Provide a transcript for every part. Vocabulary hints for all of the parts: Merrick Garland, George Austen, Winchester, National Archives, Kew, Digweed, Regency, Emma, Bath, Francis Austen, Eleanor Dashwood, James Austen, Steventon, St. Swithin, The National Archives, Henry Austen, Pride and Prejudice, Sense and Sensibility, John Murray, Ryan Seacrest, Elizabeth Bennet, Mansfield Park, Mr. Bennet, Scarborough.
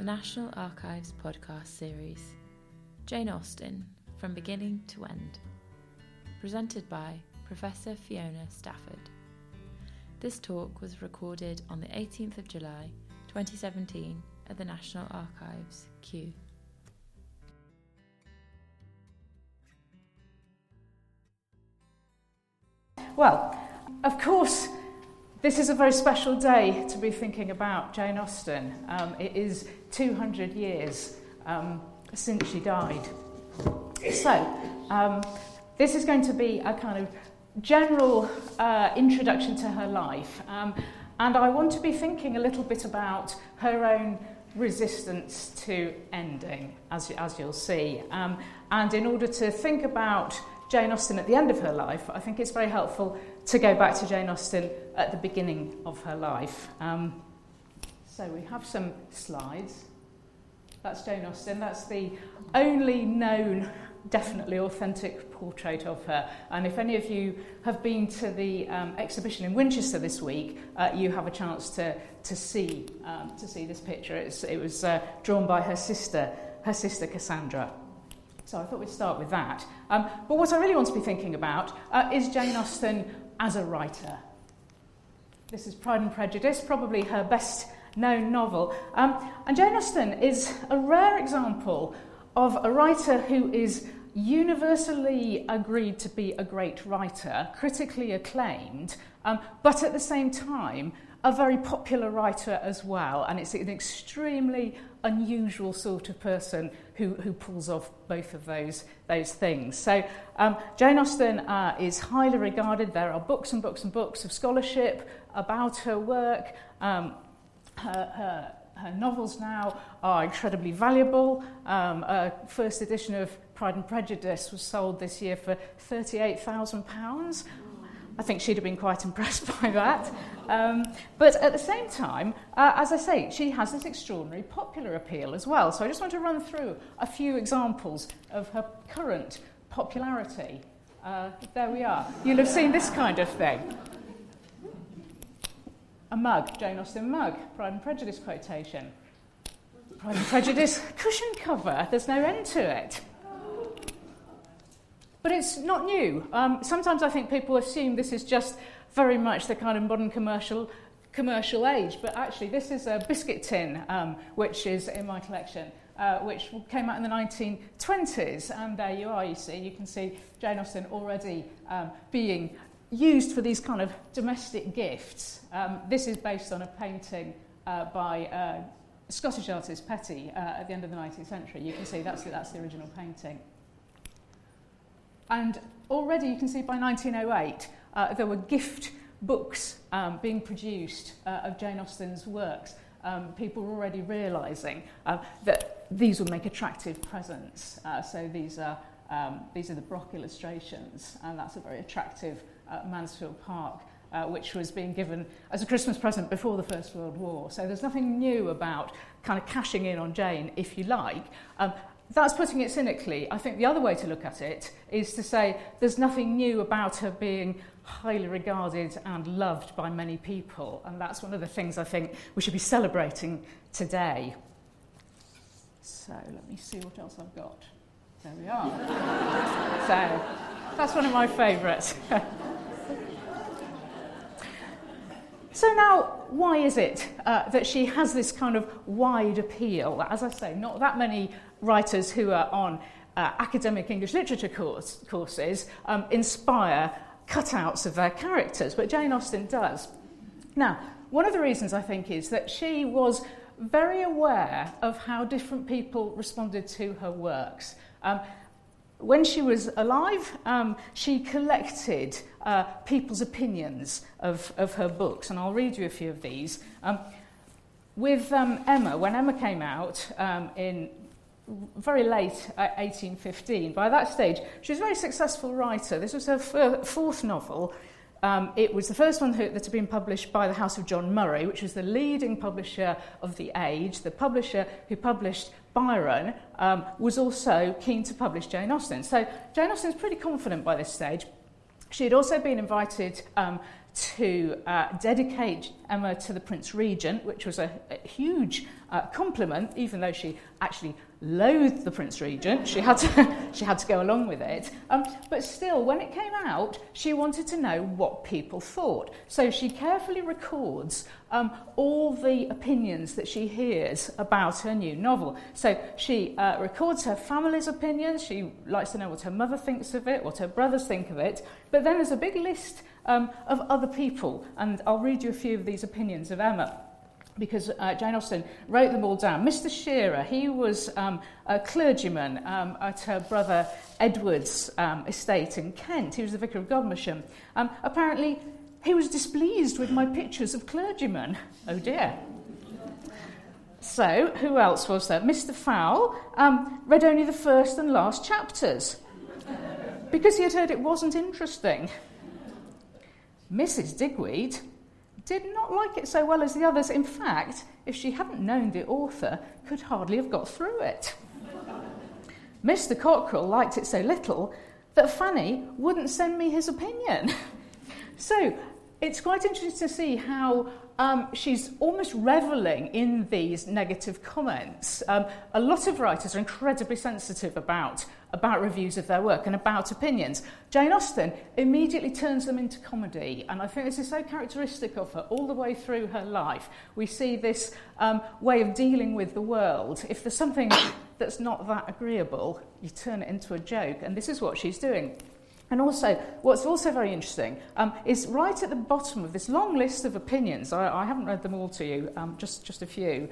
the National Archives podcast series, Jane Austen, From Beginning to End, presented by Professor Fiona Stafford. This talk was recorded on the 18th of July 2017 at the National Archives, Kew. Well, of course, this is a very special day to be thinking about Jane Austen. It is 200 years since she died. So, this is going to be a kind of general introduction to her life. And I want to be thinking a little bit about her own resistance to ending, as you'll see. And in order to think about Jane Austen at the end of her life, I think it's very helpful to go back to Jane Austen at the beginning of her life. So we have some slides. That's Jane Austen. That's the only known, definitely authentic portrait of her. And if any of you have been to the exhibition in Winchester this week, you have a chance to see this picture. It was drawn by her sister Cassandra. So I thought we'd start with that. But what I really want to be thinking about is Jane Austen as a writer. This is Pride and Prejudice, probably her best-known novel. And Jane Austen is a rare example of a writer who is universally agreed to be a great writer, critically acclaimed, but at the same time a very popular writer as well. And it's an extremely unusual sort of person who pulls off both of those things. So Jane Austen is highly regarded. There are books and books and books of scholarship about her work. Her novels now are incredibly valuable. A first edition of Pride and Prejudice was sold this year for £38,000. I think she'd have been quite impressed by that. But at the same time, as I say, she has this extraordinary popular appeal as well. So I just want to run through a few examples of her current popularity. There we are. You'll have seen this kind of thing. A mug, Jane Austen mug, Pride and Prejudice quotation. Pride and Prejudice cushion cover. There's no end to it. But it's not new. Sometimes I think people assume this is just very much the kind of modern commercial age, but actually this is a biscuit tin, which is in my collection, which came out in the 1920s, and there you are, you can see Jane Austen already being used for these kind of domestic gifts. This is based on a painting by Scottish artist Petty at the end of the 19th century. You can see that's the original painting. And already you can see by 1908 there were gift books being produced of Jane Austen's works. People were already realising that these would make attractive presents. So these are the Brock illustrations, and that's a very attractive Mansfield Park, which was being given as a Christmas present before the First World War. So there's nothing new about kind of cashing in on Jane, if you like. That's putting it cynically. I think the other way to look at it is to say there's nothing new about her being highly regarded and loved by many people, and that's one of the things I think we should be celebrating today. So let me see what else I've got. There we are. So that's one of my favourites. So now, why is it that she has this kind of wide appeal? As I say, not that many writers who are on academic English literature courses inspire cutouts of their characters, but Jane Austen does. Now, one of the reasons, I think, is that she was very aware of how different people responded to her works. When she was alive, she collected people's opinions of her books, and I'll read you a few of these. With Emma, when Emma came out in very late 1815, by that stage, she was a very successful writer. This was her fourth novel. It was the first one that had been published by the House of John Murray, which was the leading publisher of the age. The publisher who published Byron was also keen to publish Jane Austen. So Jane Austen's pretty confident by this stage. She had also been invited to dedicate Emma to the Prince Regent, which was a huge compliment, even though she actually loathed the Prince Regent. She had to go along with it. But still, when it came out, she wanted to know what people thought. So she carefully records all the opinions that she hears about her new novel. So she records her family's opinions. She likes to know what her mother thinks of it, what her brothers think of it. But then there's a big list of other people, and I'll read you a few of these opinions of Emma, because Jane Austen wrote them all down. Mr. Shearer, he was a clergyman at her brother Edward's estate in Kent. He was the vicar of Godmersham. Apparently, he was displeased with my pictures of clergymen. Oh dear. So, who else was there? Mr. Fowle read only the first and last chapters because he had heard it wasn't interesting. Mrs. Digweed did not like it so well as the others. In fact, if she hadn't known the author, could hardly have got through it. Mr. Cockerell liked it so little that Fanny wouldn't send me his opinion. So it's quite interesting to see how she's almost revelling in these negative comments. A lot of writers are incredibly sensitive about reviews of their work and about opinions. Jane Austen immediately turns them into comedy, and I think this is so characteristic of her all the way through her life. We see this way of dealing with the world. If there's something that's not that agreeable, you turn it into a joke, and this is what she's doing. And also, what's also very interesting is right at the bottom of this long list of opinions, I haven't read them all to you, just a few,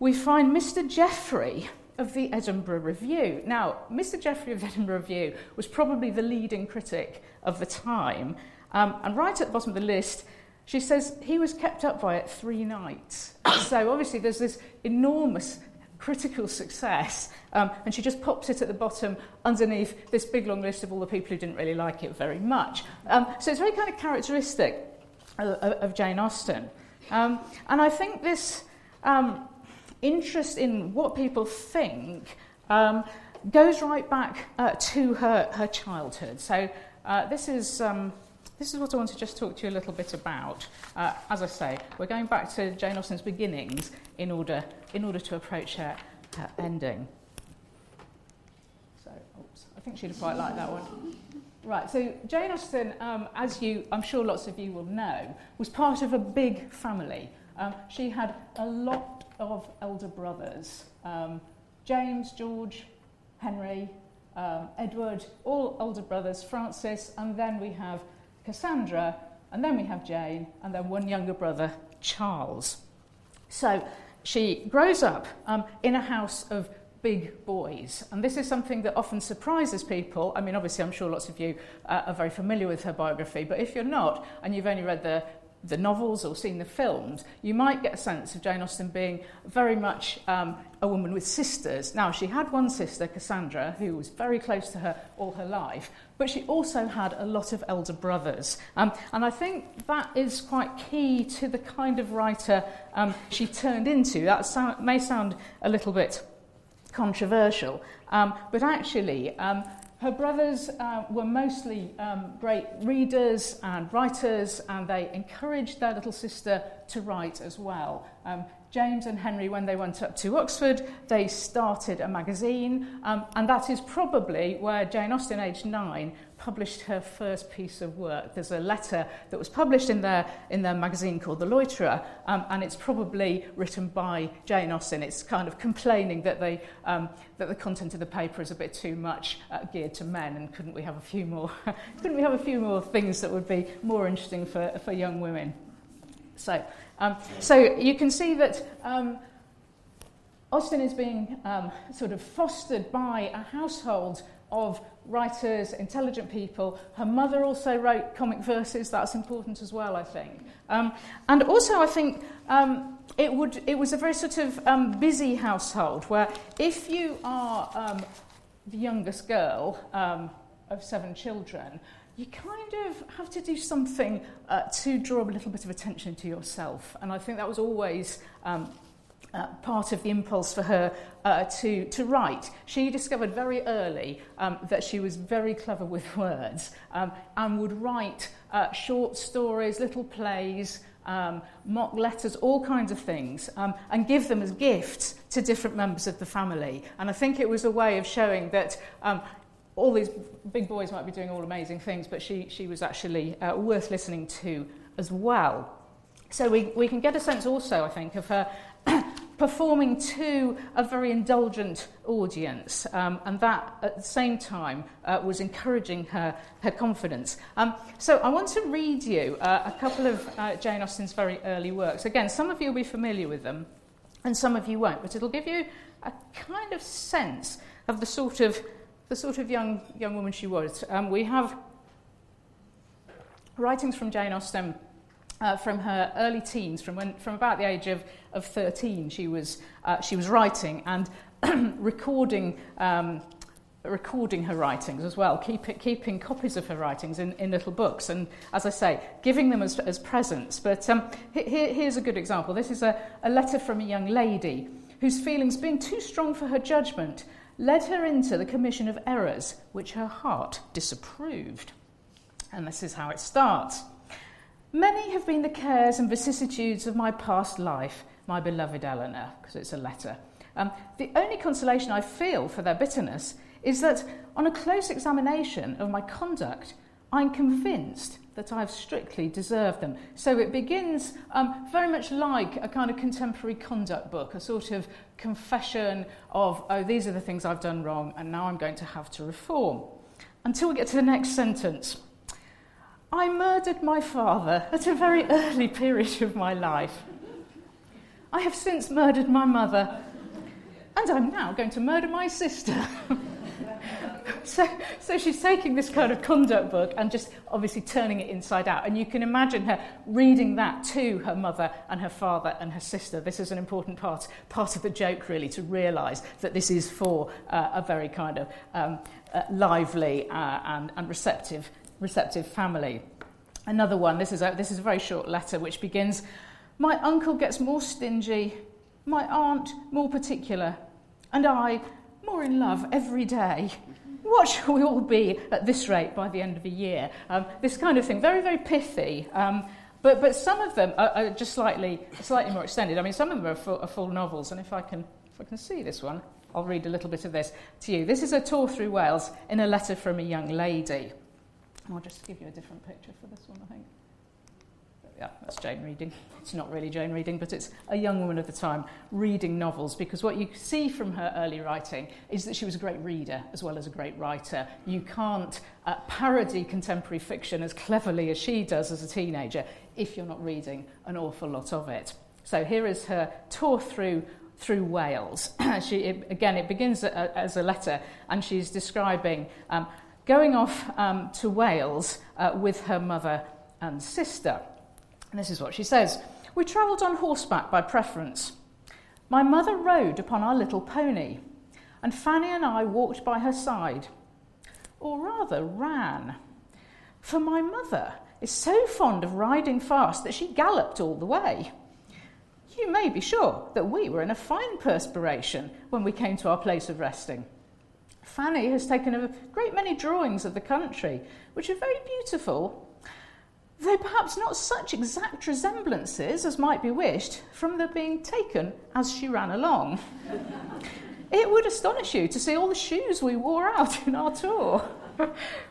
we find Mr. Geoffrey of the Edinburgh Review. Now, Mr. Geoffrey of the Edinburgh Review was probably the leading critic of the time. And right at the bottom of the list, she says he was kept up by it 3 nights. So obviously there's this enormous critical success, and she just pops it at the bottom underneath this big long list of all the people who didn't really like it very much. So it's very kind of characteristic of Jane Austen. And I think this interest in what people think goes right back to her childhood. So this is what I want to just talk to you a little bit about. As I say, we're going back to Jane Austen's beginnings in order to approach her ending. So, oops, I think she'd have quite liked that one. Right, so Jane Austen, I'm sure lots of you will know, was part of a big family. She had a lot of elder brothers. James, George, Henry, Edward, all elder brothers, Francis, and then we have Cassandra, and then we have Jane, and then one younger brother, Charles. So she grows up in a house of big boys, and this is something that often surprises people. I mean, obviously, I'm sure lots of you are very familiar with her biography, but if you're not, and you've only read the novels or seen the films, you might get a sense of Jane Austen being very much a woman with sisters. Now, she had one sister, Cassandra, who was very close to her all her life, but she also had a lot of elder brothers. And I think that is quite key to the kind of writer she turned into. That may sound a little bit controversial, but actually her brothers were mostly great readers and writers, and they encouraged their little sister to write as well. James and Henry, when they went up to Oxford, they started a magazine, and that is probably where Jane Austen, aged 9, published her first piece of work. There's a letter that was published in their magazine called The Loiterer, and it's probably written by Jane Austen. It's kind of complaining that that the content of the paper is a bit too much geared to men, and couldn't we have a few more things that would be more interesting for young women? So you can see that Austen is being sort of fostered by a household of writers, intelligent people. Her mother also wrote comic verses. That's important as well, I think. And also, I think it was a very sort of busy household, where if you are the youngest girl of 7 children, you kind of have to do something to draw a little bit of attention to yourself. And I think that was always part of the impulse for her to write. She discovered very early that she was very clever with words and would write short stories, little plays, mock letters, all kinds of things, and give them as gifts to different members of the family. And I think it was a way of showing that all these big boys might be doing all amazing things, but she was actually worth listening to as well. So we can get a sense also, I think, of her performing to a very indulgent audience, and that at the same time was encouraging her confidence. So I want to read you a couple of Jane Austen's very early works. Again, some of you will be familiar with them and some of you won't, but it'll give you a kind of sense of the sort of young woman she was. We have writings from Jane Austen from her early teens, from about the age of 13, she was writing and recording her writings as well, keeping copies of her writings in little books, and as I say, giving them as presents. But here's a good example. This is a letter from a young lady whose feelings, being too strong for her judgment, led her into the commission of errors which her heart disapproved. And this is how it starts. Many have been the cares and vicissitudes of my past life, my beloved Eleanor, because it's a letter. The only consolation I feel for their bitterness is that, on a close examination of my conduct, I'm convinced that I've strictly deserved them. So it begins very much like a kind of contemporary conduct book, a sort of confession of, oh, these are the things I've done wrong, and now I'm going to have to reform. Until we get to the next sentence. I murdered my father at a very early period of my life. I have since murdered my mother, and I'm now going to murder my sister. So she's taking this kind of conduct book and just obviously turning it inside out. And you can imagine her reading that to her mother and her father and her sister. This is an important part of the joke, really, to realise that this is for a very kind of lively and receptive family. Another one, this is a very short letter which begins, my uncle gets more stingy, my aunt more particular, and I more in love every day. What shall we all be at this rate by the end of a year? This kind of thing, very, very pithy. But some of them are just slightly more extended. I mean, some of them are full novels, and if I can see this one, I'll read a little bit of this to you. This is a tour through Wales in a letter from a young lady. I'll just give you a different picture for this one, I think. Yeah, that's Jane reading. It's not really Jane reading, but it's a young woman of the time reading novels, because what you see from her early writing is that she was a great reader as well as a great writer. You can't parody contemporary fiction as cleverly as she does as a teenager if you're not reading an awful lot of it. So here is her tour through Wales. It begins as a letter, and she's describing... going off to Wales with her mother and sister. And this is what she says. We travelled on horseback by preference. My mother rode upon our little pony, and Fanny and I walked by her side, or rather ran. For my mother is so fond of riding fast that she galloped all the way. You may be sure that we were in a fine perspiration when we came to our place of resting. Fanny has taken a great many drawings of the country, which are very beautiful, though perhaps not such exact resemblances as might be wished from their being taken as she ran along. It would astonish you to see all the shoes we wore out in our tour.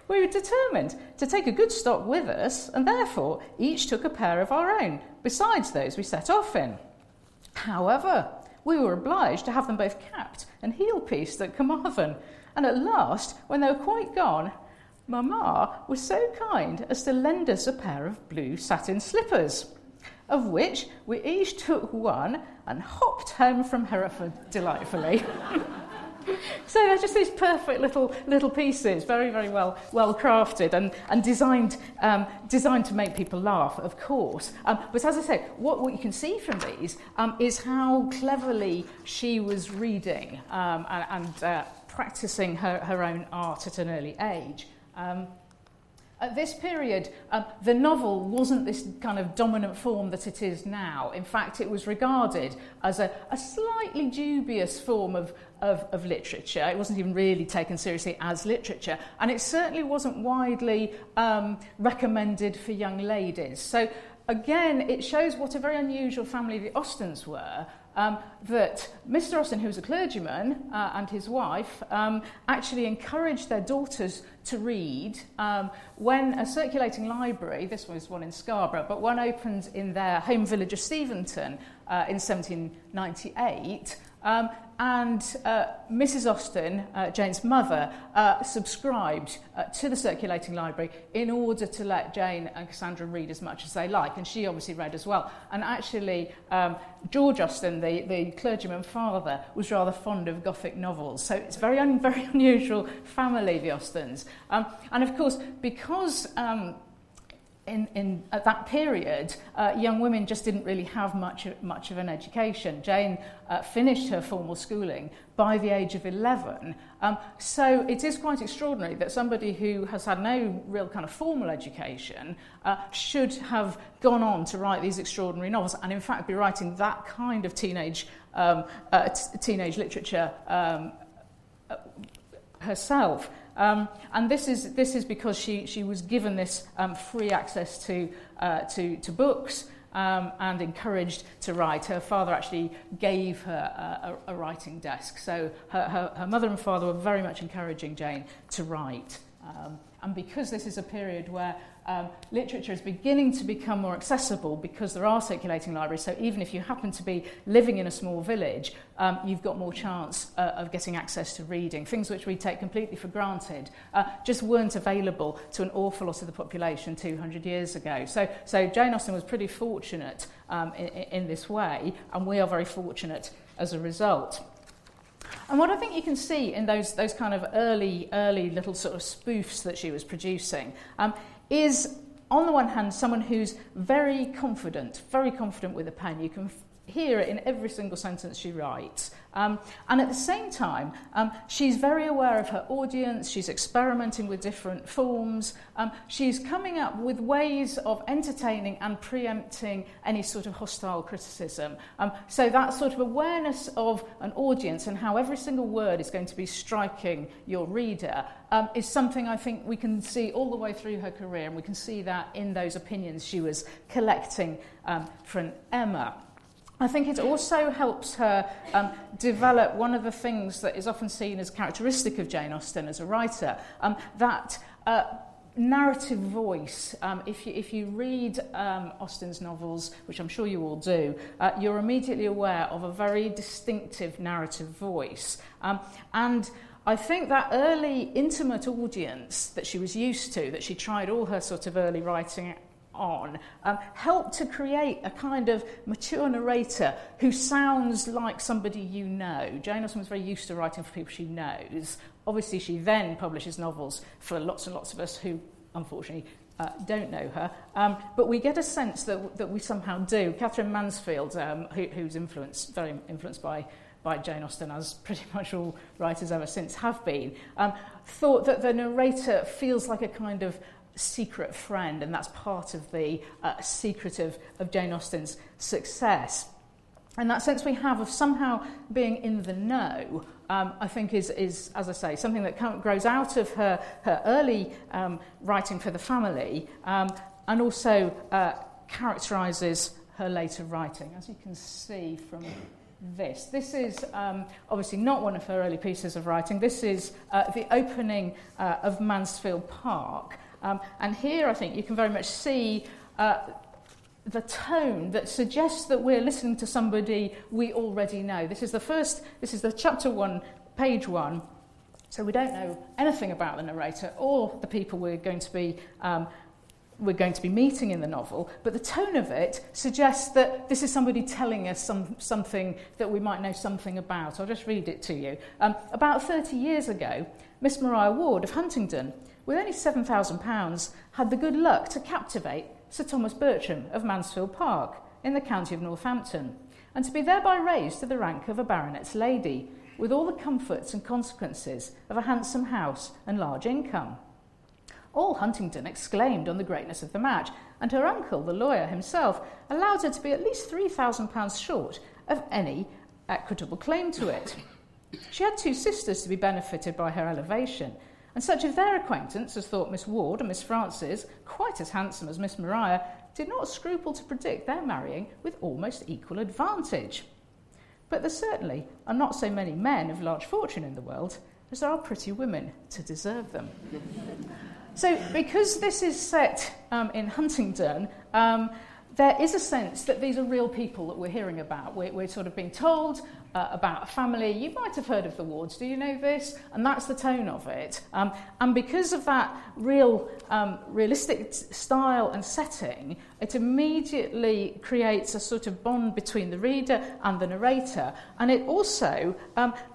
We were determined to take a good stock with us, and therefore each took a pair of our own, besides those we set off in. However, we were obliged to have them both capped and heel-pieced at Carmarthen, and at last, when they were quite gone, Mamma was so kind as to lend us a pair of blue satin slippers, of which we each took one and hopped home from Hereford delightfully. So they're just these perfect little pieces, very, very well crafted and designed to make people laugh, of course. But as I say, what you can see from these is how cleverly she was reading and practising her own art at an early age. At this period, the novel wasn't this kind of dominant form that it is now. In fact, it was regarded as a slightly dubious form of literature. It wasn't even really taken seriously as literature, and it certainly wasn't widely recommended for young ladies. So again, it shows what a very unusual family the Austens were, that Mr. Austen, who was a clergyman, and his wife, actually encouraged their daughters to read. When a circulating library, this was one in Scarborough, but one opened in their home village of Steventon in 1798, and Mrs. Austen, Jane's mother, subscribed to the circulating library in order to let Jane and Cassandra read as much as they like, and she obviously read as well. And actually, George Austen, the clergyman father, was rather fond of Gothic novels. So it's very unusual family, the Austens. And of course, because at that period, young women just didn't really have much of an education. Jane finished her formal schooling by the age of 11. So it is quite extraordinary that somebody who has had no real kind of formal education should have gone on to write these extraordinary novels, and in fact be writing that kind of teenage literature herself. And this is because she was given this free access to books and encouraged to write. Her father actually gave her a writing desk, so her mother and father were very much encouraging Jane to write. And because this is a period where literature is beginning to become more accessible because there are circulating libraries, so even if you happen to be living in a small village, you've got more chance of getting access to reading. Things which we take completely for granted just weren't available to an awful lot of the population 200 years ago. So Jane Austen was pretty fortunate in this way, and we are very fortunate as a result. And what I think you can see in those kind of early little sort of spoofs that she was producing is, on the one hand, someone who's very confident with a pen. You can hear it in every single sentence she writes. And at the same time, she's very aware of her audience, she's experimenting with different forms, she's coming up with ways of entertaining and preempting any sort of hostile criticism. So that sort of awareness of an audience and how every single word is going to be striking your reader is something I think we can see all the way through her career, and we can see that in those opinions she was collecting from Emma. I think it also helps her develop one of the things that is often seen as characteristic of Jane Austen as a writer, that narrative voice. If you read Austen's novels, which I'm sure you all do, you're immediately aware of a very distinctive narrative voice. And I think that early intimate audience that she was used to, that she tried all her sort of early writing on, helped to create a kind of mature narrator who sounds like somebody you know. Jane Austen was very used to writing for people she knows. Obviously, she then publishes novels for lots and lots of us who, unfortunately, don't know her. But we get a sense that we somehow do. Catherine Mansfield, who's very influenced by Jane Austen, as pretty much all writers ever since have been, thought that the narrator feels like a kind of secret friend, and that's part of the secret of Jane Austen's success. And that sense we have of somehow being in the know, I think is, as I say, something that grows out of her early writing for the family, and also characterises her later writing, as you can see from this. This is obviously not one of her early pieces of writing. This is the opening of Mansfield Park. And here, I think, you can very much see the tone that suggests that we're listening to somebody we already know. This is the chapter 1, page 1, so we don't know anything about the narrator or the people we're going to be meeting in the novel, but the tone of it suggests that this is somebody telling us something that we might know something about. I'll just read it to you. About 30 years ago, Miss Maria Ward of Huntingdon, with only £7,000, had the good luck to captivate Sir Thomas Bertram of Mansfield Park in the county of Northampton, and to be thereby raised to the rank of a baronet's lady, with all the comforts and consequences of a handsome house and large income. All Huntingdon exclaimed on the greatness of the match, and her uncle, the lawyer himself, allowed her to be at least £3,000 short of any equitable claim to it. She had two sisters to be benefited by her elevation, and such of their acquaintance as thought Miss Ward and Miss Frances, quite as handsome as Miss Maria, did not scruple to predict their marrying with almost equal advantage. But there certainly are not so many men of large fortune in the world as there are pretty women to deserve them. So, because this is set in Huntingdon, there is a sense that these are real people that we're hearing about. We're sort of being told about a family. You might have heard of the Wards, do you know this? And that's the tone of it. And because of that real, realistic style and setting, it immediately creates a sort of bond between the reader and the narrator. And it also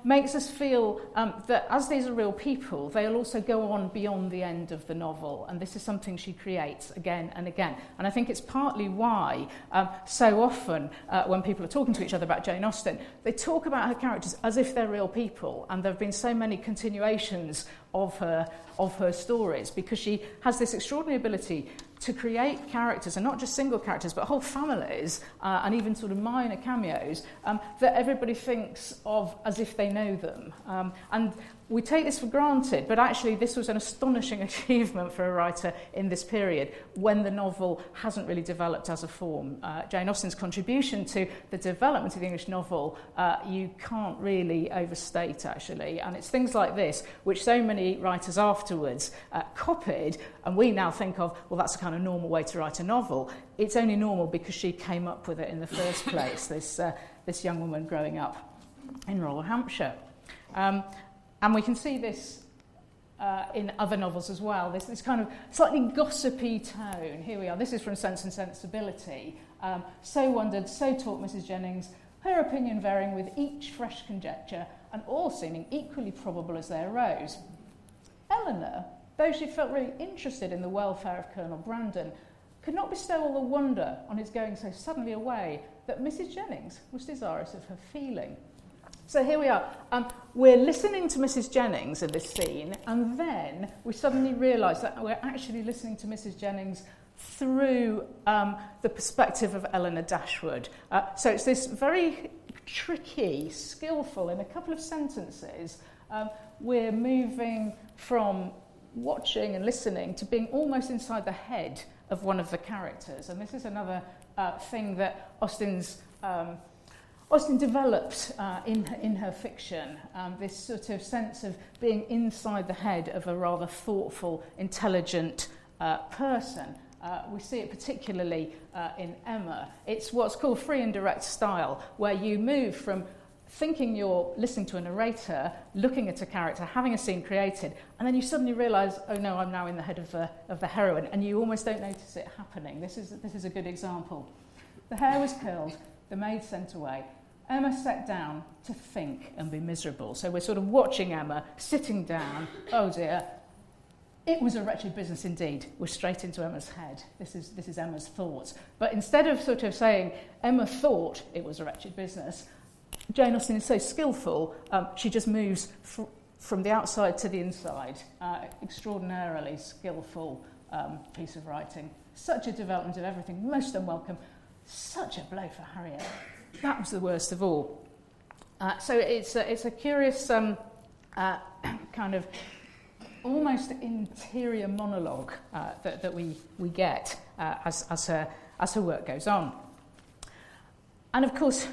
makes us feel that as these are real people, they'll also go on beyond the end of the novel. And this is something she creates again and again. And I think it's partly why so often when people are talking to each other about Jane Austen, they talk about her characters as if they're real people, and there have been so many continuations of her stories, because she has this extraordinary ability to create characters, and not just single characters, but whole families, and even sort of minor cameos, that everybody thinks of as if they know them. And we take this for granted, but actually this was an astonishing achievement for a writer in this period, when the novel hasn't really developed as a form. Jane Austen's contribution to the development of the English novel, you can't really overstate, actually. And it's things like this, which so many writers afterwards copied, and we now think of, well, that's a kind of normal way to write a novel. It's only normal because she came up with it in the first place, this young woman growing up in rural Hampshire. And we can see this in other novels as well, this kind of slightly gossipy tone. Here we are, this is from Sense and Sensibility. So wondered, so taught Mrs. Jennings, her opinion varying with each fresh conjecture and all seeming equally probable as they arose. Eleanor, though she felt really interested in the welfare of Colonel Brandon, could not bestow all the wonder on his going so suddenly away that Mrs. Jennings was desirous of her feeling. So here we are. We're listening to Mrs. Jennings in this scene, and then we suddenly realise that we're actually listening to Mrs. Jennings through the perspective of Eleanor Dashwood. So it's this very tricky, skillful, in a couple of sentences, we're moving from watching and listening to being almost inside the head of one of the characters. And this is another thing that Austen developed in her fiction, this sort of sense of being inside the head of a rather thoughtful, intelligent person. We see it particularly in Emma. It's what's called free and direct style, where you move from thinking you're listening to a narrator, looking at a character, having a scene created, and then you suddenly realise, oh no, I'm now in the head of the heroine, and you almost don't notice it happening. This is a good example. The hair was curled, the maid sent away. Emma sat down to think and be miserable. So we're sort of watching Emma sitting down. Oh dear. It was a wretched business indeed. We're straight into Emma's head. This is Emma's thoughts. But instead of sort of saying Emma thought it was a wretched business, Jane Austen is so skillful, she just moves from the outside to the inside. Extraordinarily skillful piece of writing. Such a development of everything, most unwelcome. Such a blow for Harriet. That was the worst of all. So it's a curious kind of almost interior monologue that we get as her work goes on. And of course,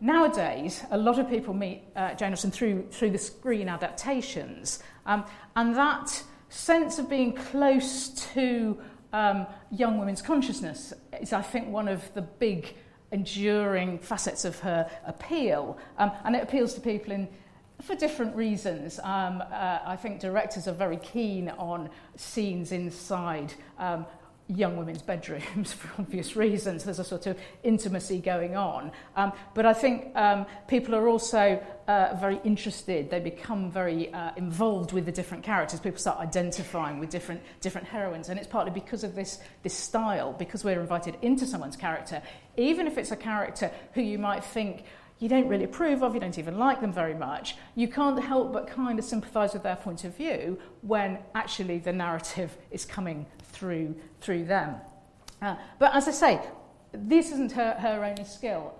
nowadays, a lot of people meet Jane Austen through the screen adaptations. And that sense of being close to young women's consciousness is, I think, one of the big enduring facets of her appeal. And it appeals to people for different reasons. I think directors are very keen on scenes inside young women's bedrooms for obvious reasons. There's a sort of intimacy going on. But I think people are also very interested. They become very involved with the different characters. People start identifying with different heroines. And it's partly because of this style, because we're invited into someone's character, even if it's a character who you might think you don't really approve of, you don't even like them very much, you can't help but kind of sympathise with their point of view when actually the narrative is coming through them. But as I say, this isn't her only skill.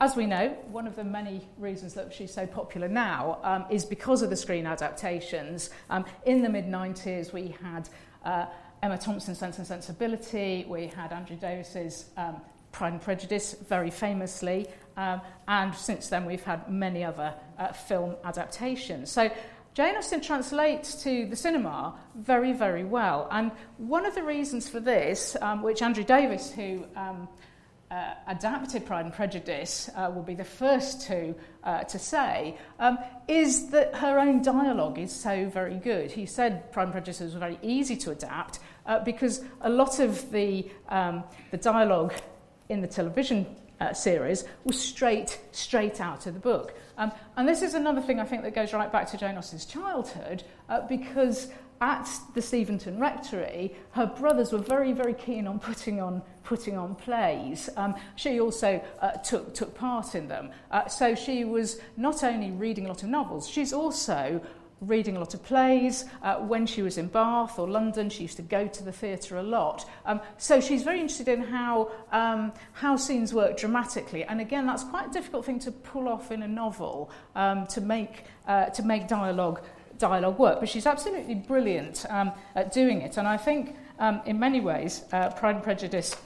As we know, one of the many reasons that she's so popular now is because of the screen adaptations. In the mid-90s, we had Emma Thompson's Sense and Sensibility, we had Andrew Davis's Pride and Prejudice, very famously, and since then we've had many other film adaptations. So Jane Austen translates to the cinema very, very well, and one of the reasons for this, which Andrew Davis, who adapted Pride and Prejudice, will be the first to say, is that her own dialogue is so very good. He said Pride and Prejudice was very easy to adapt because a lot of the dialogue in the television series was straight out of the book. And this is another thing I think that goes right back to Jane Austen's childhood, because at the Steventon Rectory, her brothers were very, very keen on putting on plays. She also took part in them. So she was not only reading a lot of novels, she's also reading a lot of plays. When she was in Bath or London, she used to go to the theatre a lot. So she's very interested in how scenes work dramatically. And again, that's quite a difficult thing to pull off in a novel, to make dialogue work, but she's absolutely brilliant at doing it. And I think, in many ways, Pride and Prejudice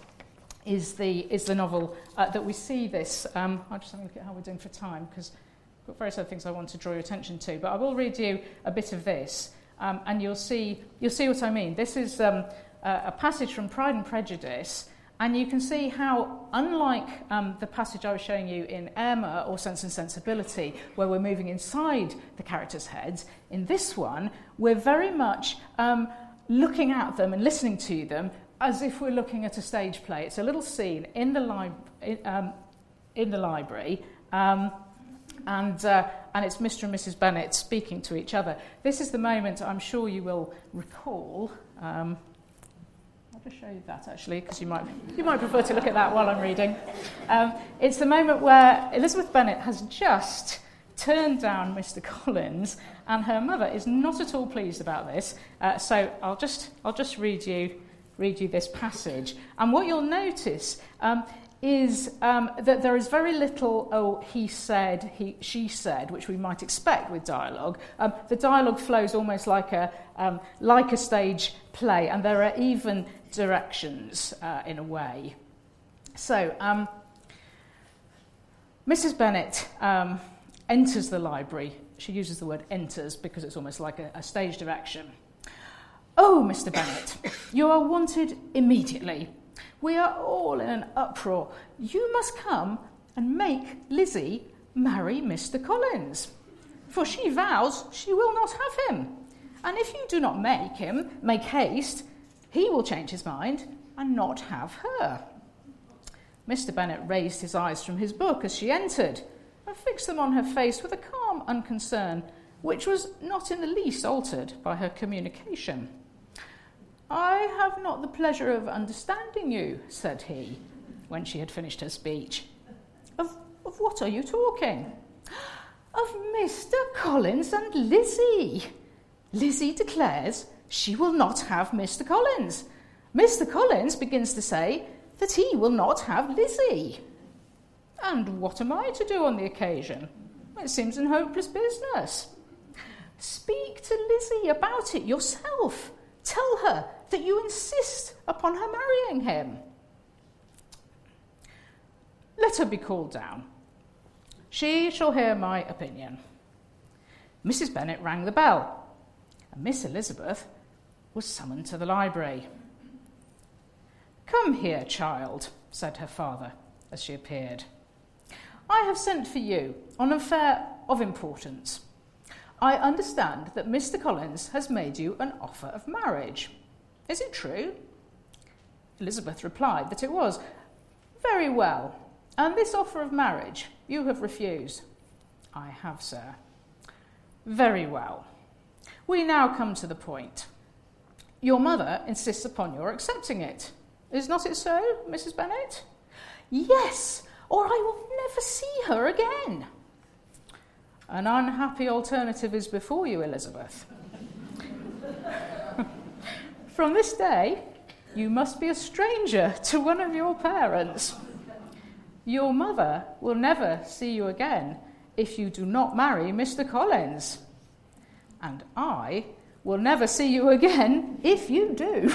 is the novel that we see this. I'll just have a look at how we're doing for time, because I've got various other things I want to draw your attention to. But I will read you a bit of this, and you'll see what I mean. This is a passage from Pride and Prejudice, and you can see how, unlike the passage I was showing you in Emma or Sense and Sensibility, where we're moving inside the characters' heads, in this one, we're very much looking at them and listening to them as if we're looking at a stage play. It's a little scene in the library, and it's Mr. and Mrs. Bennet speaking to each other. This is the moment I'm sure you will recall. I'll just show you that, actually, because you might prefer to look at that while I'm reading. It's the moment where Elizabeth Bennet has just turned down Mr. Collins, and her mother is not at all pleased about this. So I'll just read you this passage, and what you'll notice is that there is very little he said, she said, which we might expect with dialogue. The dialogue flows almost like a stage play, and there are even directions in a way. So Mrs. Bennet enters the library. She uses the word enters because it's almost like a stage direction. "Oh, Mr. Bennet, you are wanted immediately. We are all in an uproar. You must come and make Lizzie marry Mr. Collins, for she vows she will not have him. And if you do not make him make haste, he will change his mind and not have her." Mr. Bennet raised his eyes from his book as she entered and fixed them on her face with a calm unconcern, which was not in the least altered by her communication. "I have not the pleasure of understanding you," said he, when she had finished her speech. Of what are you talking?" "Of Mr. Collins and Lizzie. Lizzie declares she will not have Mr. Collins. Mr. Collins begins to say that he will not have Lizzie. And what am I to do on the occasion? It seems an hopeless business. Speak to Lizzie about it yourself. Tell her that you insist upon her marrying him. Let her be called down. She shall hear my opinion." Mrs. Bennet rang the bell, and Miss Elizabeth was summoned to the library. "Come here, child," said her father as she appeared. "I have sent for you on an affair of importance. I understand that Mr. Collins has made you an offer of marriage. Is it true?" Elizabeth replied that it was. "Very well. And this offer of marriage you have refused?" "I have, sir." "Very well. We now come to the point. Your mother insists upon your accepting it. Is not it so, Mrs. Bennet?" "Yes, or I will never see her again. An unhappy alternative is before you, Elizabeth. From this day, you must be a stranger to one of your parents. Your mother will never see you again if you do not marry Mr. Collins. And I will never see you again if you do.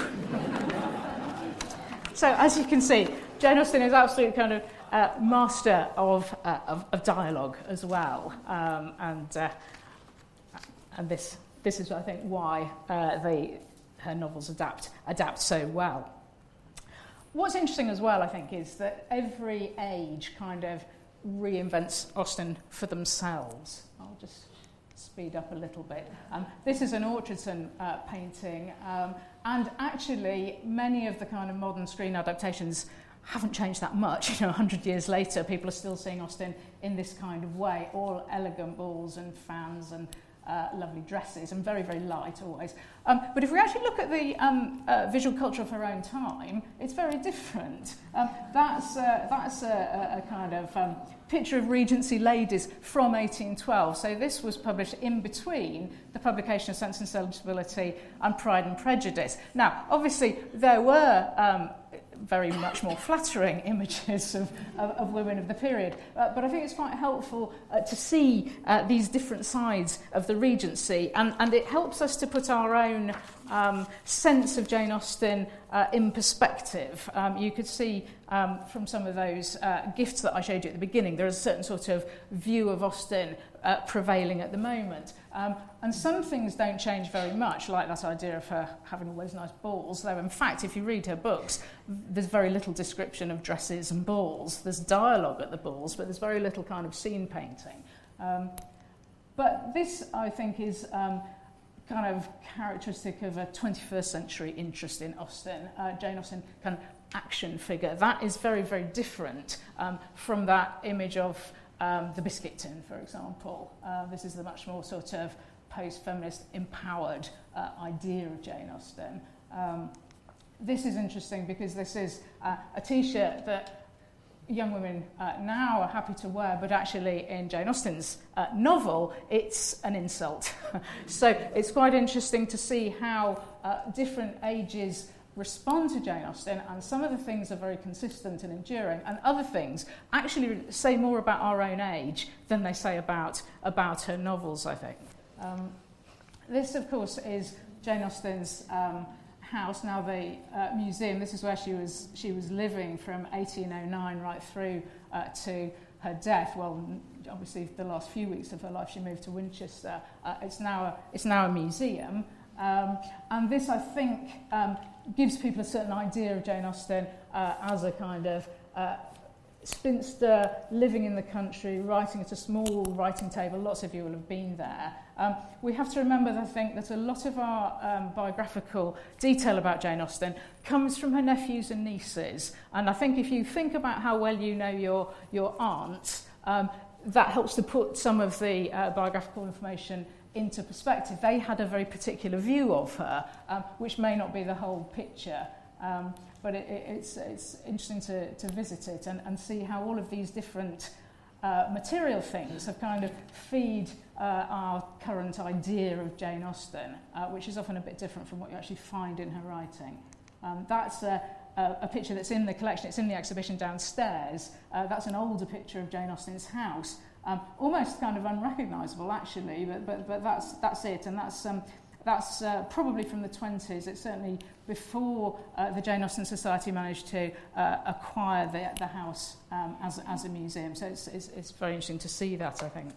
So, as you can see, Jane Austen is absolute kind of master of dialogue as well, and this is, I think, why her novels adapt so well. What's interesting as well, I think, is that every age kind of reinvents Austen for themselves. I'll just speed up a little bit. This is an Orchardson painting, and actually many of the kind of modern screen adaptations haven't changed that much. 100 years later, people are still seeing Austen in this kind of way, all elegant balls and fans and lovely dresses and very, very light always. But if we actually look at the visual culture of her own time, it's very different. That's a kind of picture of Regency ladies from 1812. So this was published in between the publication of Sense and Sensibility and Pride and Prejudice. Now, obviously, there were very much more flattering images of women of the period. But I think it's quite helpful to see these different sides of the Regency, and it helps us to put our own sense of Jane Austen in perspective. You could see from some of those gifts that I showed you at the beginning, there is a certain sort of view of Austen prevailing at the moment. And some things don't change very much, like that idea of her having all those nice balls, though in fact if you read her books there's very little description of dresses and balls. There's dialogue at the balls, but there's very little kind of scene painting. But this, I think, is kind of characteristic of a 21st century interest in Austen. Jane Austen kind of action figure. That is very, very different from that image of the biscuit tin, for example. This is the much more sort of post-feminist empowered idea of Jane Austen. This is interesting because this is a T-shirt that young women now are happy to wear, but actually in Jane Austen's novel, it's an insult. So it's quite interesting to see how different ages respond to Jane Austen, and some of the things are very consistent and enduring, and other things actually say more about our own age than they say about her novels, I think. This, of course, is Jane Austen's house, now the museum. This is where she was living from 1809 right through to her death. Well, obviously, the last few weeks of her life, she moved to Winchester. It's now a museum. And this, I think, gives people a certain idea of Jane Austen as a kind of spinster living in the country, writing at a small writing table. Lots of you will have been there. We have to remember, I think, that a lot of our biographical detail about Jane Austen comes from her nephews and nieces. And I think if you think about how well you know your aunts, that helps to put some of the biographical information into perspective. They had a very particular view of her, which may not be the whole picture, but it's interesting to visit it and see how all of these different material things have kind of feed our current idea of Jane Austen, which is often a bit different from what you actually find in her writing. That's a picture that's in the collection. It's in the exhibition downstairs. That's an older picture of Jane Austen's house. Almost kind of unrecognisable, actually, but that's it, and that's probably from the 1920s. It's certainly before the Jane Austen Society managed to acquire the house as a museum. So it's very interesting to see that, I think.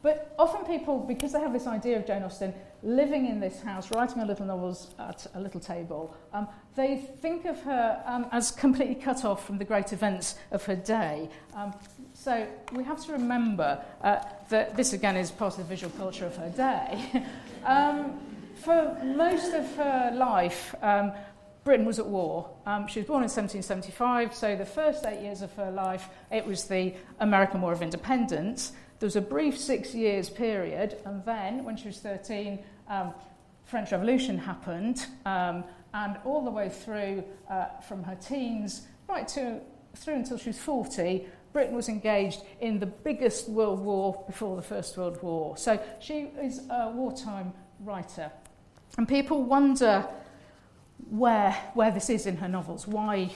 But often people, because they have this idea of Jane Austen living in this house, writing her little novels at a little table, they think of her as completely cut off from the great events of her day. So we have to remember that this, again, is part of the visual culture of her day. For most of her life, Britain was at war. She was born in 1775, so the first 8 years of her life, it was the American War of Independence. There was a brief 6 years period, and then, when she was 13, French Revolution happened, and all the way through from her teens right to through until she was 40, Britain was engaged in the biggest world war before the First World War. So she is a wartime writer. And people wonder where this is in her novels. Why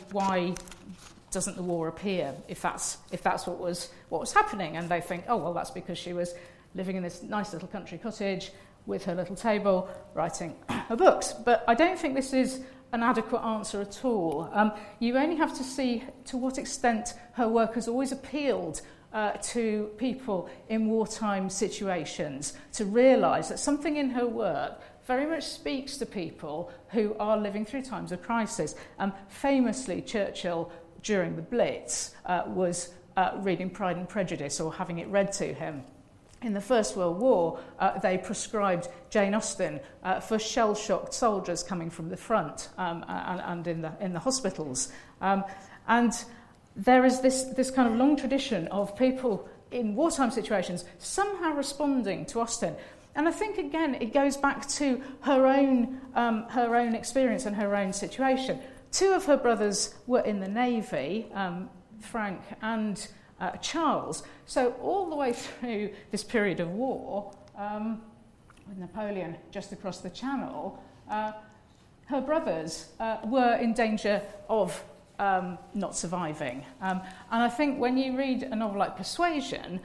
doesn't the war appear if that's what was happening? And they think, oh, well, that's because she was living in this nice little country cottage with her little table writing her books. But I don't think this is an adequate answer at all. You only have to see to what extent her work has always appealed to people in wartime situations to realise that something in her work very much speaks to people who are living through times of crisis. Famously, Churchill, during the Blitz, was reading Pride and Prejudice or having it read to him. In the First World War, they prescribed Jane Austen for shell-shocked soldiers coming from the front and in the hospitals. And there is this kind of long tradition of people in wartime situations somehow responding to Austen. And I think, again, it goes back to her own experience and her own situation. Two of her brothers were in the Navy, Frank and Charles. So all the way through this period of war, with Napoleon just across the Channel, her brothers were in danger of not surviving. And I think when you read a novel like Persuasion,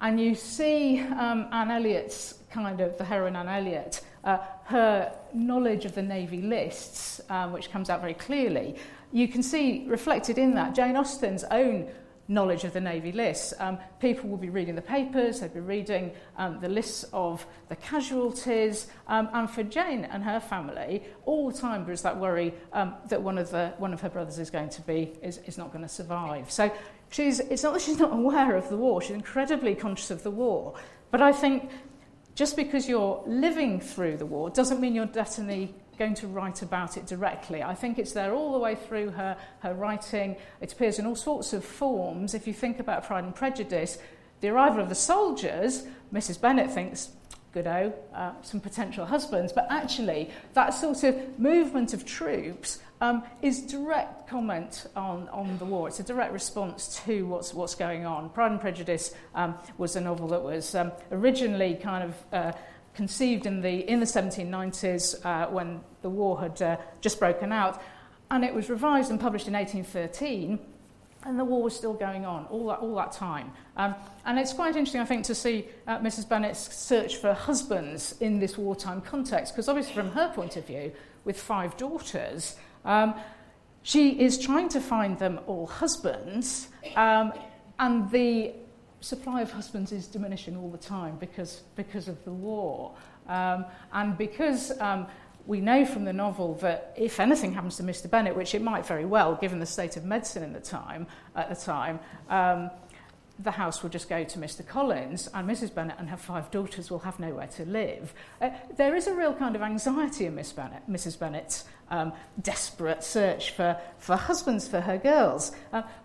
and you see Anne Elliot's kind of, the heroine Anne Elliot, her knowledge of the Navy lists, which comes out very clearly, you can see reflected in that Jane Austen's own knowledge of the Navy lists. People will be reading the papers, they'll be reading the lists of the casualties, and for Jane and her family, all the time there's that worry that one of her brothers is not going to survive. So it's not that she's not aware of the war, she's incredibly conscious of the war. But I think just because you're living through the war doesn't mean you're definitely going to write about it directly. I think it's there all the way through her writing. It appears in all sorts of forms. If you think about Pride and Prejudice, the arrival of the soldiers, Mrs. Bennet thinks, good-o, some potential husbands, but actually that sort of movement of troops is direct comment on the war. It's a direct response to what's going on. Pride and Prejudice was a novel that was originally kind of conceived in the 1790s when the war had just broken out, and it was revised and published in 1813, and the war was still going on all that time. And it's quite interesting, I think, to see Mrs. Bennet's search for husbands in this wartime context, because obviously from her point of view, with 5 daughters, she is trying to find them all husbands, and the supply of husbands is diminishing all the time because of the war. And because we know from the novel that if anything happens to Mr. Bennet, which it might very well, given the state of medicine at the time, the house will just go to Mr. Collins, and Mrs. Bennet and her 5 daughters will have nowhere to live. There is a real kind of anxiety in Mrs. Bennet's desperate search for husbands for her girls.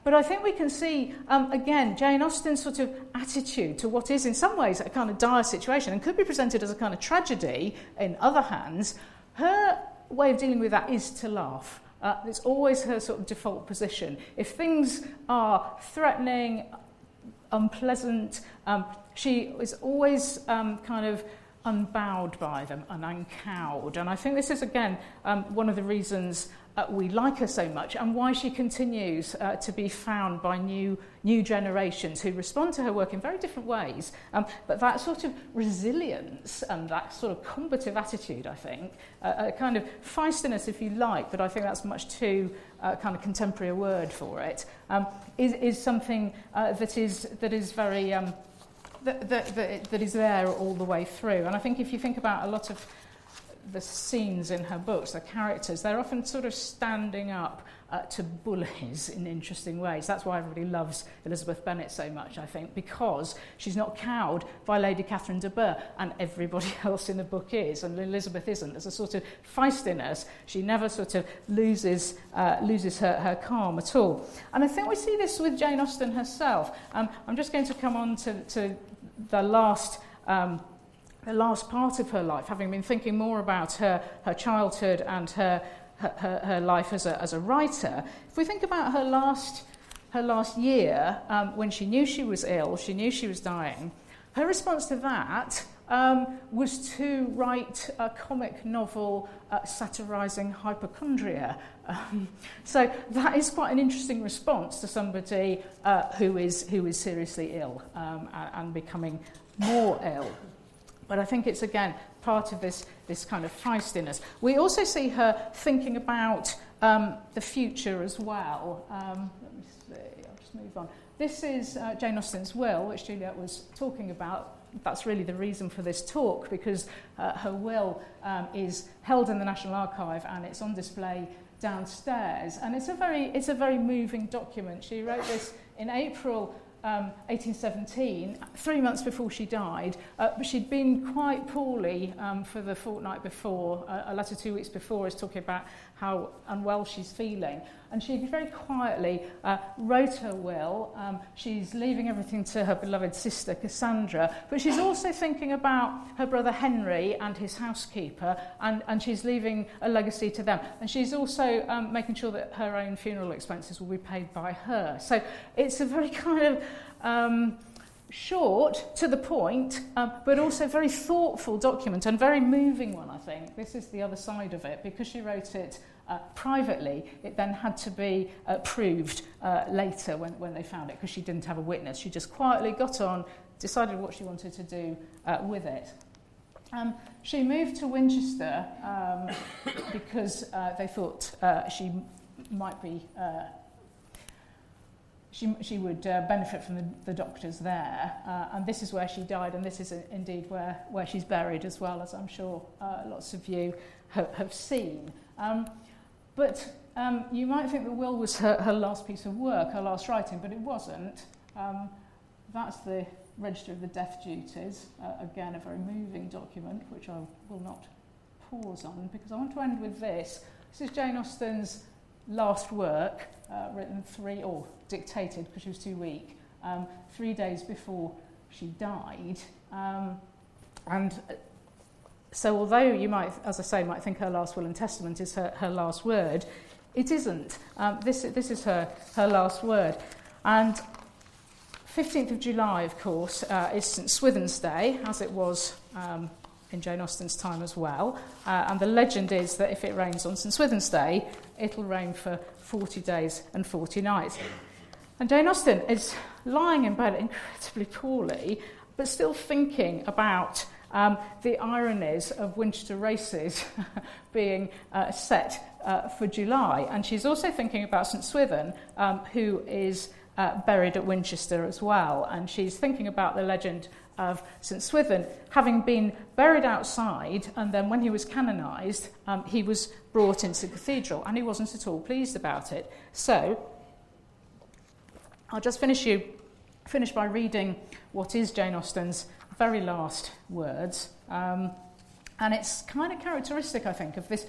But I think we can see, again, Jane Austen's sort of attitude to what is in some ways a kind of dire situation and could be presented as a kind of tragedy in other hands. Her way of dealing with that is to laugh. It's always her sort of default position. If things are threatening, unpleasant, she is always kind of unbowed by them and uncowed. And I think this is, again, one of the reasons we like her so much and why she continues to be found by new generations who respond to her work in very different ways. But that sort of resilience and that sort of combative attitude, I think, a kind of feistiness, if you like, but I think that's much too kind of contemporary a word for it, is something that is very... That is there all the way through. And I think if you think about a lot of the scenes in her books, the characters, they're often sort of standing up to bullies in interesting ways. That's why everybody loves Elizabeth Bennet so much, I think, because she's not cowed by Lady Catherine de Bourgh, and everybody else in the book is, and Elizabeth isn't. There's a sort of feistiness. She never sort of loses her calm at all. And I think we see this with Jane Austen herself. I'm just going to come on to the last part of her life, having been thinking more about her childhood and her life as a writer. If we think about her last her last year, when she knew she was ill, she knew she was dying, her response to that was to write a comic novel satirising hypochondria. So that is quite an interesting response to somebody who is seriously ill and becoming more ill. But I think it's, again, part of this kind of feistiness. We also see her thinking about the future as well. Let me see, I'll just move on. This is Jane Austen's will, which Juliet was talking about. That's really the reason for this talk, because her will is held in the National Archive and it's on display downstairs. And it's a very moving document. She wrote this in April 1817, 3 months before she died, but she'd been quite poorly for the fortnight before, a letter 2 weeks before is talking about how unwell she's feeling. And she very quietly wrote her will. She's leaving everything to her beloved sister, Cassandra, but she's also thinking about her brother Henry and his housekeeper, and she's leaving a legacy to them. And she's also making sure that her own funeral expenses will be paid by her. So it's a very kind of short, to the point, but also very thoughtful document and very moving one, I think. This is the other side of it. Because she wrote it privately, it then had to be proved later when they found it, because she didn't have a witness. She just quietly got on, decided what she wanted to do with it. She moved to Winchester because they thought she might be... She would benefit from the doctors there, and this is where she died, and this is indeed where she's buried as well, as I'm sure lots of you have seen. But you might think the will was her last piece of work, her last writing, but it wasn't. That's the Register of the Death Duties, again a very moving document, which I will not pause on, because I want to end with this. This is Jane Austen's last work, written dictated, because she was too weak, 3 days before she died. And so although you might, as I say, might think her last will and testament is her last word, it isn't. This is her last word. And 15th of July, of course, is St. Swithin's Day, as it was in Jane Austen's time as well. And the legend is that if it rains on St. Swithin's Day, it'll rain for 40 days and 40 nights. And Jane Austen is lying in bed incredibly poorly, but still thinking about the ironies of Winchester races being set for July. And she's also thinking about St. Swithin, who is buried at Winchester as well. And she's thinking about the legend of St. Swithin having been buried outside, and then when he was canonised, he was brought into the cathedral, and he wasn't at all pleased about it. So I'll just finish by reading what is Jane Austen's very last words, and it's kind of characteristic, I think, of this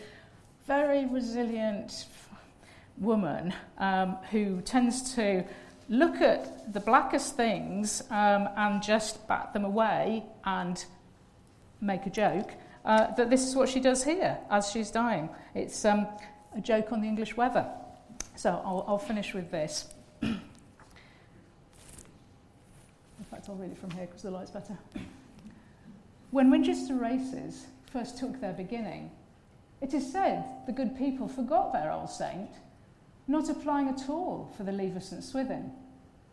very resilient woman who tends to look at the blackest things and just bat them away and make a joke, that this is what she does here as she's dying. It's a joke on the English weather. So I'll finish with this. In fact, I'll read it from here because the light's better. When Winchester races first took their beginning, it is said the good people forgot their old saint, not applying at all for the leave of St. Swithin,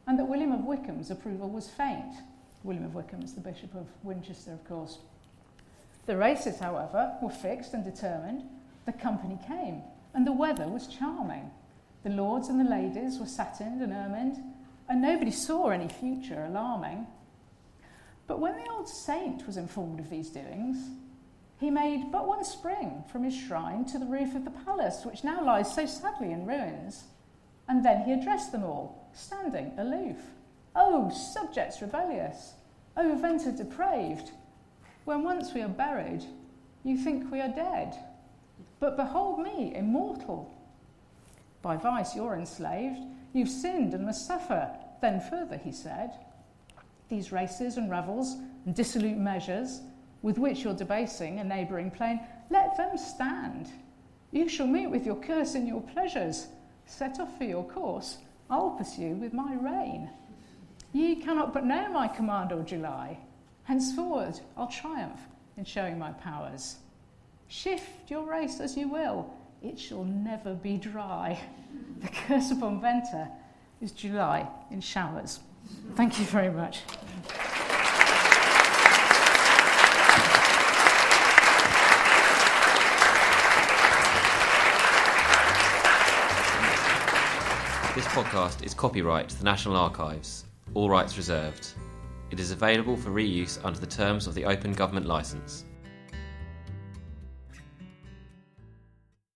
and that William of Wickham's approval was faint. William of Wickham is the Bishop of Winchester, of course. The races, however, were fixed and determined. The company came, and the weather was charming. The lords and the ladies were satined and ermined, and nobody saw any future alarming. But when the old saint was informed of these doings, he made but one spring from his shrine to the roof of the palace, which now lies so sadly in ruins. And then he addressed them all, standing aloof. "O subjects rebellious! O venter depraved! When once we are buried, you think we are dead. But behold me, immortal! By vice you're enslaved. You've sinned and must suffer." Then further he said, "These races and revels and dissolute measures with which you're debasing a neighbouring plain, let them stand. You shall meet with your curse in your pleasures. Set off for your course, I'll pursue with my rein. Ye cannot but know my command or July. Henceforward I'll triumph in showing my powers. Shift your race as you will, it shall never be dry. The curse upon Venter is July in showers. Thank you very much. This podcast is copyright to the National Archives, all rights reserved. It is available for reuse under the terms of the Open Government Licence.